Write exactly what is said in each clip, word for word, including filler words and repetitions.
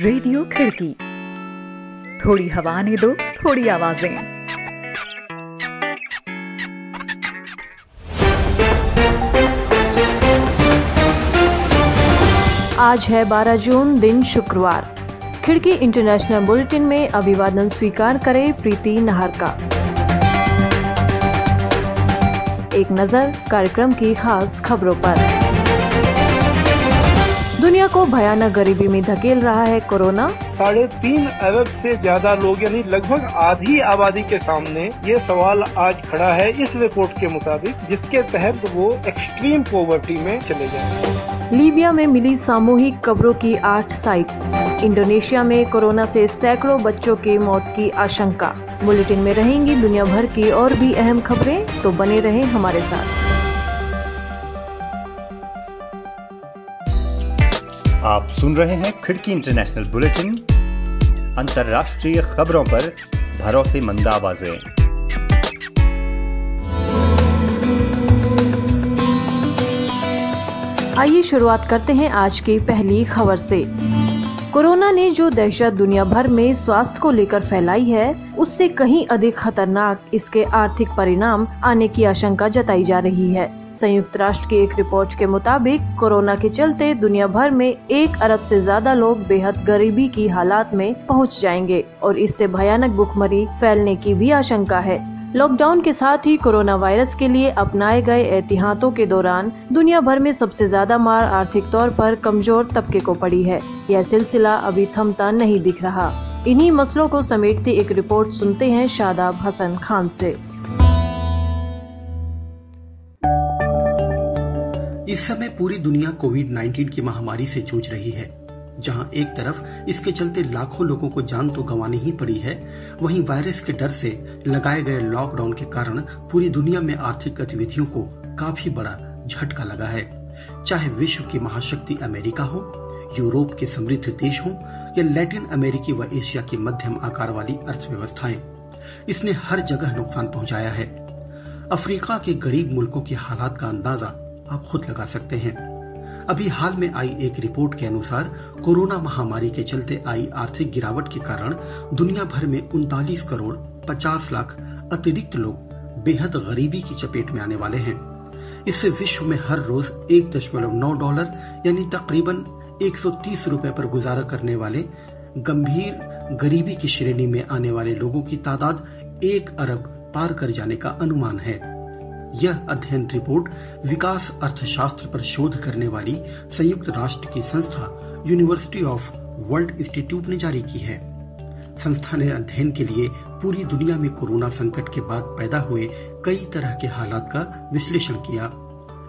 Radio खिड़की, थोड़ी हवा आने दो, थोड़ी आवाजें। आज है बारह जून, दिन शुक्रवार। खिड़की इंटरनेशनल बुलेटिन में अभिवादन स्वीकार करें प्रीति नाहर का। एक नजर कार्यक्रम की खास खबरों पर। दुनिया को भयानक गरीबी में धकेल रहा है कोरोना। साढ़े तीन अरब से ज्यादा लोग यानी लगभग आधी आबादी के सामने ये सवाल आज खड़ा है इस रिपोर्ट के मुताबिक, जिसके तहत वो एक्सट्रीम पॉवर्टी में चले गए। लीबिया में मिली सामूहिक कब्रों की आठ साइट्स। इंडोनेशिया में कोरोना से सैकड़ों बच्चों की मौत की आशंका। बुलेटिन में रहेंगी दुनिया भर की और भी अहम खबरें, तो बने रहें हमारे साथ। आप सुन रहे हैं खिड़की इंटरनेशनल बुलेटिन, अंतर्राष्ट्रीय खबरों पर भरोसेमंद आवाजें। आइए शुरुआत करते हैं आज की पहली खबर से। कोरोना ने जो दहशत दुनिया भर में स्वास्थ्य को लेकर फैलाई है, उससे कहीं अधिक खतरनाक इसके आर्थिक परिणाम आने की आशंका जताई जा रही है। संयुक्त राष्ट्र की एक रिपोर्ट के मुताबिक कोरोना के चलते दुनिया भर में एक अरब से ज्यादा लोग बेहद गरीबी की हालात में पहुंच जाएंगे और इससे भयानक भुखमरी फैलने की भी आशंका है। लॉकडाउन के साथ ही कोरोना वायरस के लिए अपनाए गए एहतियातों के दौरान दुनिया भर में सबसे ज्यादा मार आर्थिक तौर पर कमजोर तबके को पड़ी है। यह सिलसिला अभी थमता नहीं दिख रहा। इन्हीं मसलों को समेटती एक रिपोर्ट सुनते हैं शादाब हसन खान से। इस समय पूरी दुनिया कोविड उन्नीस की महामारी से जूझ रही है। जहां एक तरफ इसके चलते लाखों लोगों को जान तो गंवानी ही पड़ी है, वहीं वायरस के डर से लगाए गए लॉकडाउन के कारण पूरी दुनिया में आर्थिक गतिविधियों को काफी बड़ा झटका लगा है। चाहे विश्व की महाशक्ति अमेरिका हो, यूरोप के समृद्ध देश हो या लैटिन अमेरिकी व एशिया की मध्यम आकार वाली अर्थव्यवस्थाएं, इसने हर जगह नुकसान पहुंचाया है। अफ्रीका के गरीब मुल्कों के हालात का अंदाजा आप खुद लगा सकते हैं। अभी हाल में आई एक रिपोर्ट के अनुसार कोरोना महामारी के चलते आई आर्थिक गिरावट के कारण दुनिया भर में उनतालीस करोड़ पचास लाख अतिरिक्त लोग बेहद गरीबी की चपेट में आने वाले हैं। इससे विश्व में हर रोज एक दशमलव नौ डॉलर यानी तकरीबन एक सौ तीस रुपए पर गुजारा करने वाले गंभीर गरीबी की श्रेणी में आने वाले लोगों की तादाद एक अरब पार कर जाने का अनुमान है। यह अध्ययन रिपोर्ट विकास अर्थशास्त्र पर शोध करने वाली संयुक्त राष्ट्र की संस्था यूनिवर्सिटी ऑफ वर्ल्ड इंस्टीट्यूट ने जारी की है। संस्था ने अध्ययन के लिए पूरी दुनिया में कोरोना संकट के बाद पैदा हुए कई तरह के हालात का विश्लेषण किया।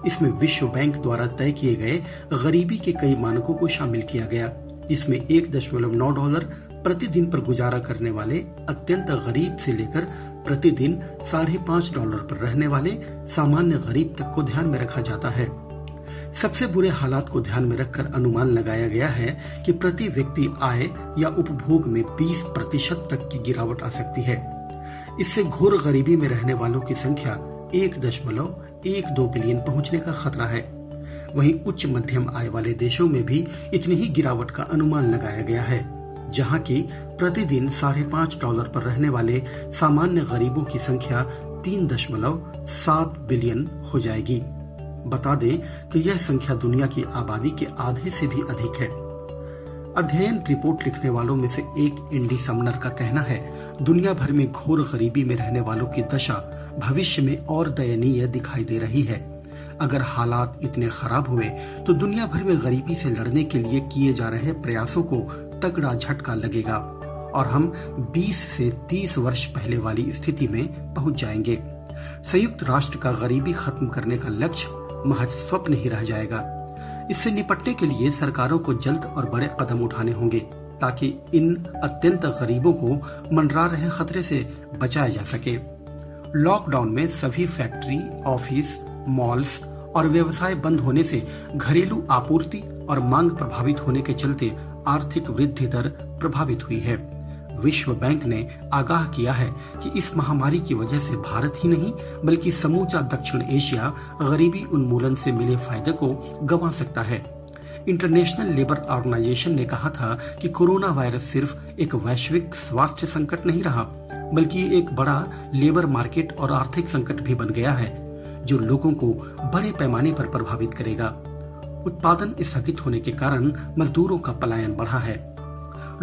इसमें विश्व बैंक द्वारा तय किए गए गरीबी के कई मानकों को शामिल किया गया। इसमें एक दशमलव नौ डॉलर प्रतिदिन पर गुजारा करने वाले अत्यंत गरीब से लेकर प्रतिदिन साढ़े पांच डॉलर पर रहने वाले सामान्य गरीब तक को ध्यान में रखा जाता है। सबसे बुरे हालात को ध्यान में रखकर अनुमान लगाया गया है कि प्रति व्यक्ति आय या उपभोग में बीस प्रतिशत तक की गिरावट आ सकती है। इससे घोर गरीबी में रहने वालों की संख्या एक दशमलव एक दो बिलियन पहुंचने का खतरा है। वहीं उच्च मध्यम आय वाले देशों में भी इतनी ही गिरावट का अनुमान लगाया गया है, जहां की प्रतिदिन साढ़े पांच डॉलर पर रहने वाले सामान्य गरीबों की संख्या तीन दशमलव सात बिलियन हो जाएगी। बता दें कि यह संख्या दुनिया की आबादी के आधे से भी अधिक है। अध्ययन रिपोर्ट लिखने वालों में से एक इंडी समनर का कहना है, दुनिया भर में घोर गरीबी में रहने वालों की दशा भविष्य में और दयनीय दिखाई दे रही है। अगर हालात इतने खराब हुए तो दुनिया भर में गरीबी से लड़ने के लिए किए जा रहे प्रयासों को तगड़ा झटका लगेगा और हम बीस से तीस वर्ष पहले वाली स्थिति में पहुंच जाएंगे। संयुक्त राष्ट्र का गरीबी खत्म करने का लक्ष्य महज स्वप्न ही रह जाएगा। इससे निपटने के लिए सरकारों को जल्द और बड़े कदम उठाने होंगे ताकि इन अत्यंत गरीबों को मंडरा रहे खतरे से बचाया जा सके। लॉकडाउन में सभी फैक्ट्री, ऑफिस, मॉल्स और व्यवसाय बंद होने से घरेलू आपूर्ति और मांग प्रभावित होने के चलते आर्थिक वृद्धि दर प्रभावित हुई है। विश्व बैंक ने आगाह किया है कि इस महामारी की वजह से भारत ही नहीं बल्कि समूचा दक्षिण एशिया गरीबी उन्मूलन से मिले फायदे को गंवा सकता है। इंटरनेशनल लेबर ऑर्गेनाइजेशन ने कहा था कि कोरोना वायरस सिर्फ एक वैश्विक स्वास्थ्य संकट नहीं रहा, बल्कि एक बड़ा लेबर मार्केट और आर्थिक संकट भी बन गया है जो लोगों को बड़े पैमाने पर प्रभावित करेगा। उत्पादन स्थगित होने के कारण मजदूरों का पलायन बढ़ा है।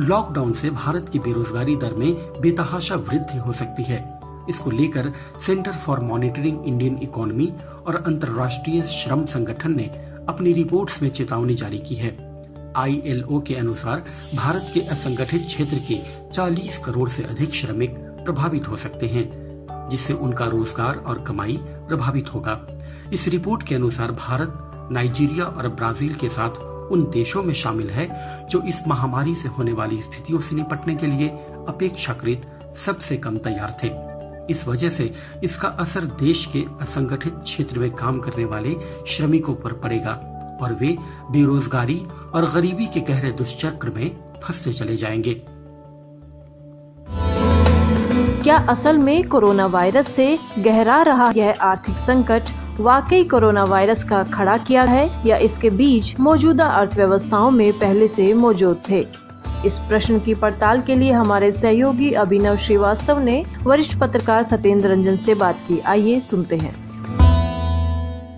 लॉकडाउन से भारत की बेरोजगारी दर में बेतहाशा वृद्धि हो सकती है। इसको लेकर centre for monitoring Indian economy और अंतर्राष्ट्रीय श्रम संगठन ने अपनी रिपोर्ट्स में चेतावनी जारी की है। आईएलओ के अनुसार भारत के असंगठित क्षेत्र के चालीस करोड़ से अधिक श्रमिक प्रभावित हो सकते हैं, जिससे उनका रोजगार और कमाई प्रभावित होगा। इस रिपोर्ट के अनुसार भारत, नाइजीरिया और ब्राजील के साथ उन देशों में शामिल है जो इस महामारी से होने वाली स्थितियों से निपटने के लिए अपेक्षाकृत सबसे कम तैयार थे। इस वजह से इसका असर देश के असंगठित क्षेत्र में काम करने वाले श्रमिकों पर पड़ेगा और वे बेरोजगारी और गरीबी के गहरे दुष्चक्र में फंसते चले जाएंगे। क्या असल में कोरोना वायरस से गहरा रहा यह आर्थिक संकट वाकई कोरोना वायरस का खड़ा किया है या इसके बीज मौजूदा अर्थव्यवस्थाओं में पहले से मौजूद थे? इस प्रश्न की पड़ताल के लिए हमारे सहयोगी अभिनव श्रीवास्तव ने वरिष्ठ पत्रकार सत्येंद्र रंजन से बात की। आइए सुनते हैं।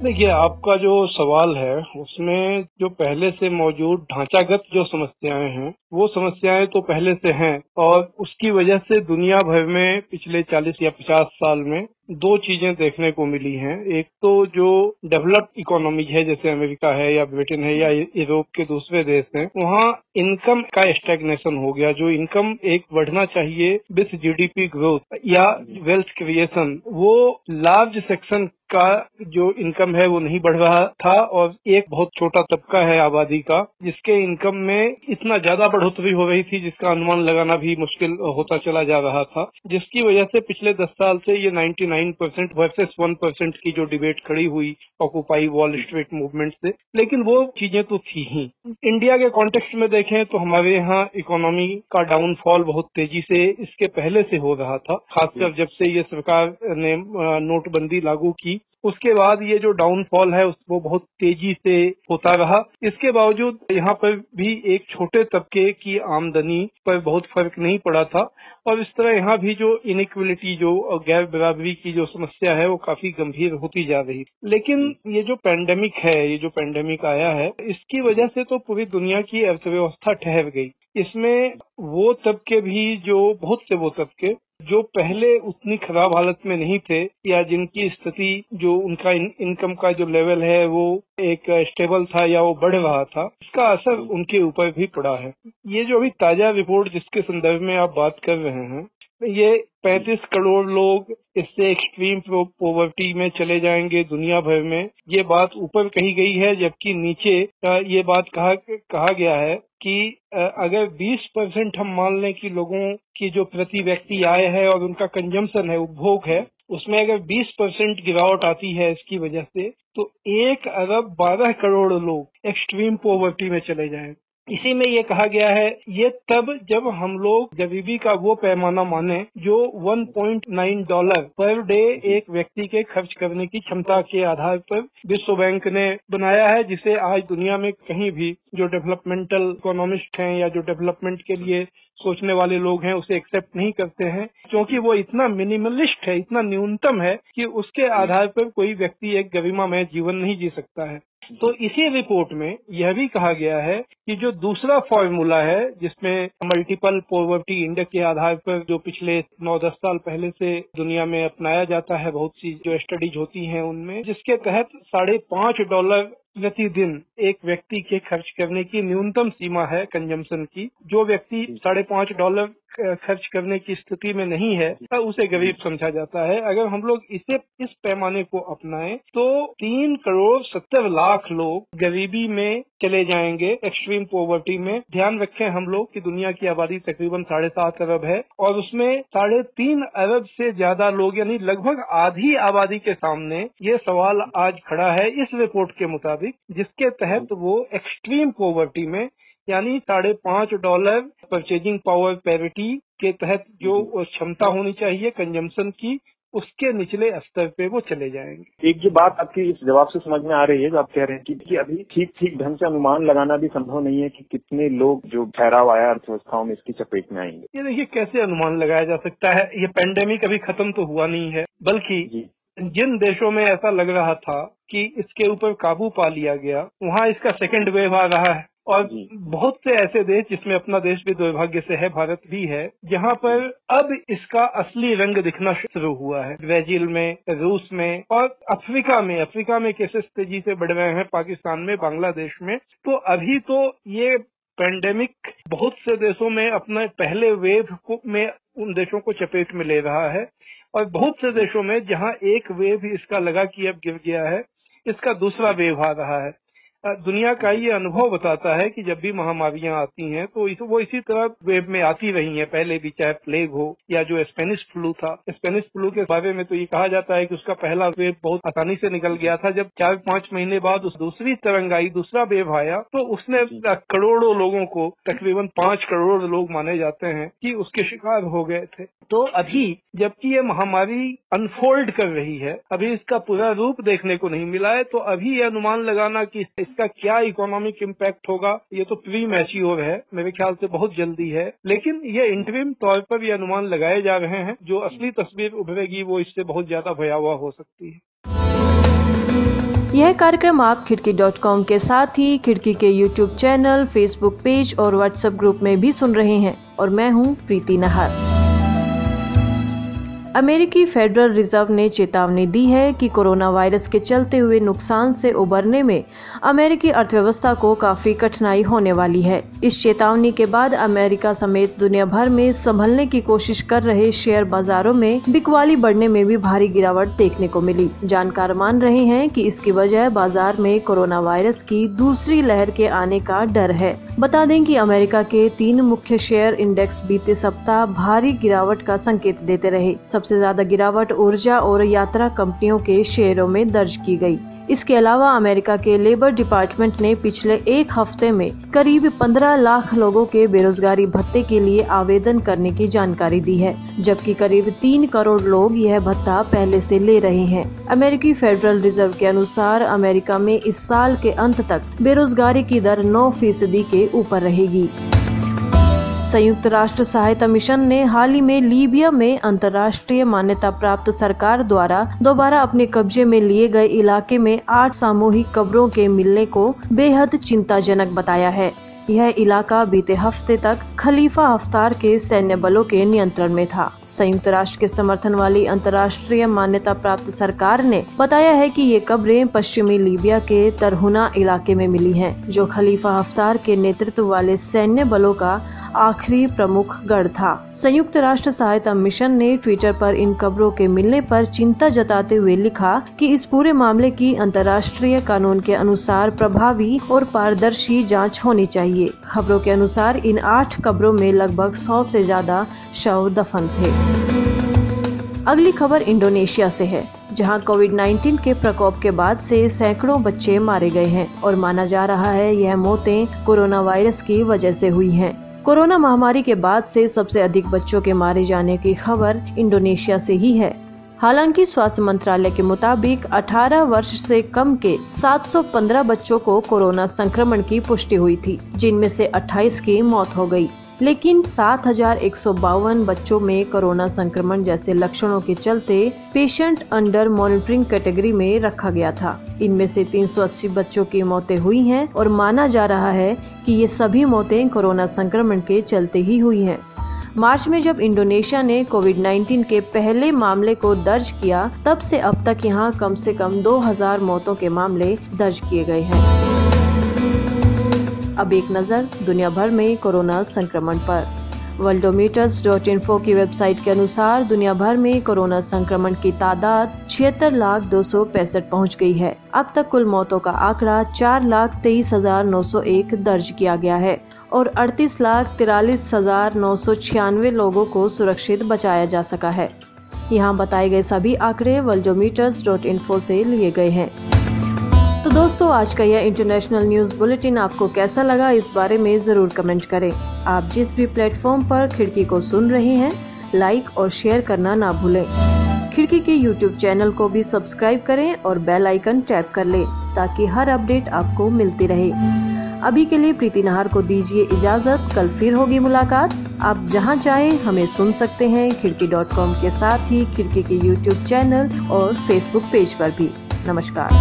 देखिए, आपका जो सवाल है उसमें जो पहले से मौजूद ढांचागत जो समस्याएं हैं वो समस्याएं तो पहले से हैं और उसकी वजह से दुनिया भर में पिछले चालीस या पचास साल में दो चीजें देखने को मिली हैं। एक तो जो डेवलप्ड इकोनॉमी है जैसे अमेरिका है या ब्रिटेन है या यूरोप के दूसरे देश हैं, वहाँ इनकम का स्टैग्नेशन हो गया। जो इनकम एक बढ़ना चाहिए विथ जीडीपी ग्रोथ या वेल्थ क्रिएशन, वो लार्ज सेक्शन का जो इनकम है वो नहीं बढ़ रहा था और एक बहुत छोटा तबका है आबादी का जिसके इनकम में इतना ज्यादा बढ़ोतरी हो रही थी जिसका अनुमान लगाना भी मुश्किल होता चला जा रहा था, जिसकी वजह से पिछले दस साल से ये निन्यानवे परसेंट वर्सेस एक परसेंट की जो डिबेट खड़ी हुई ऑक्यूपाई वॉल स्ट्रीट मूवमेंट से, लेकिन वो चीजें तो थी ही। इंडिया के कॉन्टेक्स्ट में देखें तो हमारे यहाँ इकोनॉमी का डाउनफॉल बहुत तेजी से इसके पहले से हो रहा था, खासकर जब से ये सरकार ने नोटबंदी लागू की उसके बाद ये जो डाउनफॉल है वो बहुत तेजी से होता रहा। इसके बावजूद यहाँ पर भी एक छोटे तबके की आमदनी पर बहुत फर्क नहीं पड़ा था और इस तरह यहाँ भी जो इनइक्वलिटी जो गैर बराबरी की जो समस्या है वो काफी गंभीर होती जा रही। लेकिन ये जो पैंडेमिक है, ये जो पैंडेमिक आया है, इसकी वजह से तो पूरी दुनिया की अर्थव्यवस्था ठहर गई। इसमें वो तबके भी जो बहुत से वो तबके जो पहले उतनी खराब हालत में नहीं थे या जिनकी स्थिति जो उनका इन, इनकम का जो लेवल है वो एक स्टेबल था या वो बढ़ रहा था, इसका असर उनके ऊपर भी पड़ा है। ये जो अभी ताजा रिपोर्ट जिसके संदर्भ में आप बात कर रहे हैं, ये पैंतीस करोड़ लोग इससे एक्सट्रीम पॉवर्टी में चले जाएंगे दुनिया भर में, ये बात ऊपर कही गई है, जबकि नीचे ये बात कहा कहा गया है कि अगर बीस परसेंट हम मान लें कि लोगों की जो प्रति व्यक्ति आय है और उनका कंजम्पशन है, उपभोग है, उसमें अगर बीस परसेंट गिरावट आती है इसकी वजह से, तो एक अरब बारह करोड़ लोग एक्सट्रीम पॉवर्टी में चले जाएंगे। इसी में ये कहा गया है ये तब जब हम लोग गरीबी का वो पैमाना माने जो एक पॉइंट नौ डॉलर पर डे एक व्यक्ति के खर्च करने की क्षमता के आधार पर विश्व बैंक ने बनाया है, जिसे आज दुनिया में कहीं भी जो डेवलपमेंटल इकोनॉमिस्ट हैं या जो डेवलपमेंट के लिए सोचने वाले लोग हैं उसे एक्सेप्ट नहीं करते हैं, क्योंकि वो इतना मिनिमलिस्ट है, इतना न्यूनतम है कि उसके आधार पर कोई व्यक्ति एक गरिमामय जीवन नहीं जी सकता है। तो इसी रिपोर्ट में यह भी कहा गया है कि जो दूसरा फॉर्मूला है जिसमें मल्टीपल पॉवर्टी इंडेक्स के आधार पर जो पिछले नौ दस साल पहले से दुनिया में अपनाया जाता है, बहुत सी जो स्टडीज होती हैं उनमें, जिसके तहत साढ़े पांच डॉलर प्रतिदिन एक व्यक्ति के खर्च करने की न्यूनतम सीमा है कंजम्पशन की, जो व्यक्ति साढ़े पांच डॉलर खर्च करने की स्थिति में नहीं है उसे गरीब समझा जाता है। अगर हम लोग इसे इस पैमाने को अपनाएं तो तीन करोड़ सत्तर लाख लोग गरीबी में चले जाएंगे, एक्सट्रीम पॉवर्टी में। ध्यान रखें हम लोग कि दुनिया की आबादी तकरीबन साढ़े सात अरब है और उसमें साढ़े तीन अरब से ज्यादा लोग यानी लगभग आधी आबादी के सामने ये सवाल आज खड़ा है इस रिपोर्ट के मुताबिक, जिसके तहत वो एक्सट्रीम पॉवर्टी में यानी साढ़े पांच डॉलर परचेजिंग पावर पैरिटी के तहत जो क्षमता होनी चाहिए कंजम्पशन की उसके निचले स्तर पे वो चले जाएंगे। एक जो बात आपकी इस जवाब से समझ में आ रही है, जो आप कह रहे हैं कि अभी ठीक ठीक ढंग से अनुमान लगाना भी संभव नहीं है कि कितने लोग जो ठहराव आया अर्थव्यवस्थाओं में इसकी चपेट में आएंगे। ये देखिए कैसे अनुमान लगाया जा सकता है, ये पैंडेमिक अभी खत्म तो हुआ नहीं है, बल्कि जिन देशों में ऐसा लग रहा था कि इसके ऊपर काबू पा लिया गया, वहाँ इसका सेकेंड वेव आ रहा है। और बहुत से ऐसे देश, जिसमें अपना देश भी दुर्भाग्य से है, भारत भी है, जहाँ पर अब इसका असली रंग दिखना शुरू हुआ है। ब्राजील में, रूस में और अफ्रीका में, अफ्रीका में केसेस तेजी से बढ़ रहे हैं, पाकिस्तान में, बांग्लादेश में। तो अभी तो ये पैंडेमिक बहुत से देशों में अपने पहले वेव को में उन देशों को चपेट में ले रहा है, और बहुत से देशों में जहाँ एक वेव इसका लगा कि अब गिर गया है, इसका दूसरा वेव आ रहा है। दुनिया का ये अनुभव बताता है कि जब भी महामारियां आती हैं तो इस, वो इसी तरह वेव में आती रही हैं। पहले भी चाहे प्लेग हो या जो स्पेनिश फ्लू था, स्पेनिश फ्लू के बारे में तो ये कहा जाता है कि उसका पहला वेव बहुत आसानी से निकल गया था। जब चार पांच महीने बाद उस दूसरी तरंग आई, दूसरा वेव आया, तो उसने करोड़ों लोगों को, तकरीबन पांच करोड़ लोग माने जाते हैं कि उसके शिकार हो गए थे। तो अभी जबकि ये महामारी अनफोल्ड कर रही है, अभी इसका पूरा रूप देखने को नहीं मिला है, तो अभी ये अनुमान लगाना कि इसका क्या इकोनॉमिक इम्पैक्ट होगा, ये तो प्री मैच्योर है, मेरे ख्याल से बहुत जल्दी है। लेकिन ये इंटरिम तौर पर ये अनुमान लगाए जा रहे हैं, जो असली तस्वीर उभरेगी वो इससे बहुत ज्यादा भयावह हो सकती है। यह कार्यक्रम आप खिड़की डॉट कॉम के साथ ही खिड़की के यूट्यूब चैनल, फेसबुक पेज और व्हाट्सएप ग्रुप में भी सुन रहे हैं, और मैं हूँ प्रीति नाहर। अमेरिकी फेडरल रिजर्व ने चेतावनी दी है कि कोरोना वायरस के चलते हुए नुकसान से उबरने में अमेरिकी अर्थव्यवस्था को काफी कठिनाई होने वाली है। इस चेतावनी के बाद अमेरिका समेत दुनिया भर में संभलने की कोशिश कर रहे शेयर बाजारों में बिकवाली बढ़ने में भी भारी गिरावट देखने को मिली। जानकार मान रहे हैं कि इसकी वजह बाजार में कोरोना वायरस की दूसरी लहर के आने का डर है। बता दें कि अमेरिका के तीन मुख्य शेयर इंडेक्स बीते सप्ताह भारी गिरावट का संकेत देते रहे। सबसे ज्यादा गिरावट ऊर्जा और यात्रा कंपनियों के शेयरों में दर्ज की गई। इसके अलावा अमेरिका के लेबर डिपार्टमेंट ने पिछले एक हफ्ते में करीब पंद्रह लाख लोगों के बेरोजगारी भत्ते के लिए आवेदन करने की जानकारी दी है, जबकि करीब तीन करोड़ लोग यह भत्ता पहले से ले रहे हैं। अमेरिकी फेडरल रिजर्व के अनुसार अमेरिका में इस साल के अंत तक बेरोजगारी की दर नौ फीसदी के ऊपर रहेगी। संयुक्त राष्ट्र सहायता मिशन ने हाल ही में लीबिया में अंतर्राष्ट्रीय मान्यता प्राप्त सरकार द्वारा दोबारा अपने कब्जे में लिए गए इलाके में आठ सामूहिक कब्रों के मिलने को बेहद चिंताजनक बताया है। यह इलाका बीते हफ्ते तक खलीफा हफ्तार के सैन्य बलों के नियंत्रण में था। संयुक्त राष्ट्र के समर्थन वाली अंतर्राष्ट्रीय मान्यता प्राप्त सरकार ने बताया है कि ये कब्रें पश्चिमी लीबिया के तरहुना इलाके में मिली हैं, जो खलीफा हफ्तार के नेतृत्व वाले सैन्य बलों का आखिरी प्रमुख गढ़ था। संयुक्त राष्ट्र सहायता मिशन ने ट्विटर पर इन कब्रों के मिलने पर चिंता जताते हुए लिखा कि इस पूरे मामले की अंतर्राष्ट्रीय कानून के अनुसार प्रभावी और पारदर्शी जाँच होनी चाहिए। खबरों के अनुसार इन आठ कब्रों में लगभग सौ से ज्यादा शव दफन थे। अगली खबर इंडोनेशिया से है, जहां कोविड उन्नीस के प्रकोप के बाद से सैकड़ों बच्चे मारे गए हैं और माना जा रहा है यह मौतें कोरोना वायरस की वजह से हुई हैं। कोरोना महामारी के बाद से सबसे अधिक बच्चों के मारे जाने की खबर इंडोनेशिया से ही है। हालांकि स्वास्थ्य मंत्रालय के मुताबिक अठारह वर्ष से कम के सात सौ पंद्रह बच्चों को कोरोना संक्रमण की पुष्टि हुई थी, जिनमें से अट्ठाईस की मौत हो गयी। लेकिन सात हजार एक सौ बावन बच्चों में कोरोना संक्रमण जैसे लक्षणों के चलते पेशेंट अंडर मॉनिटरिंग कैटेगरी में रखा गया था। इनमें से तीन सौ अस्सी बच्चों की मौतें हुई हैं और माना जा रहा है कि ये सभी मौतें कोरोना संक्रमण के चलते ही हुई हैं। मार्च में जब इंडोनेशिया ने कोविड उन्नीस के पहले मामले को दर्ज किया, तब से अब तक यहाँ कम से कम दो हजार मौतों के मामले दर्ज किए गए हैं। अब एक नज़र दुनिया भर में कोरोना संक्रमण पर। वर्ल्डोमीटर्स डॉट इन्फो की वेबसाइट के अनुसार दुनिया भर में कोरोना संक्रमण की तादाद छिहत्तर लाख दो सौ पैंसठ पहुँच गई है। अब तक कुल मौतों का आंकड़ा चार लाख तेईस हजार नौ सौ एक दर्ज किया गया है और अड़तीस लाख तिरालीस हजार नौ सौ छियानवे लोगों को सुरक्षित बचाया जा सका है। यहाँ बताए गए सभी आंकड़े वर्ल्डोमीटर्स डॉट इन्फो से लिए गए हैं। तो दोस्तों, आज का यह इंटरनेशनल न्यूज़ बुलेटिन आपको कैसा लगा, इस बारे में ज़रूर कमेंट करें। आप जिस भी प्लेटफॉर्म पर खिड़की को सुन रहे हैं, लाइक और शेयर करना ना भूलें। खिड़की के यूट्यूब चैनल को भी सब्सक्राइब करें और बेल आइकन टैप कर लें ताकि हर अपडेट आपको मिलती रहे। अभी के लिए प्रीति नाहर को दीजिए इजाजत, कल फिर होगी मुलाकात। आप जहां चाहें हमें सुन सकते हैं खिड़की डॉट कॉम के साथ ही खिड़की के यूट्यूब चैनल और फेसबुक पेज पर भी। नमस्कार।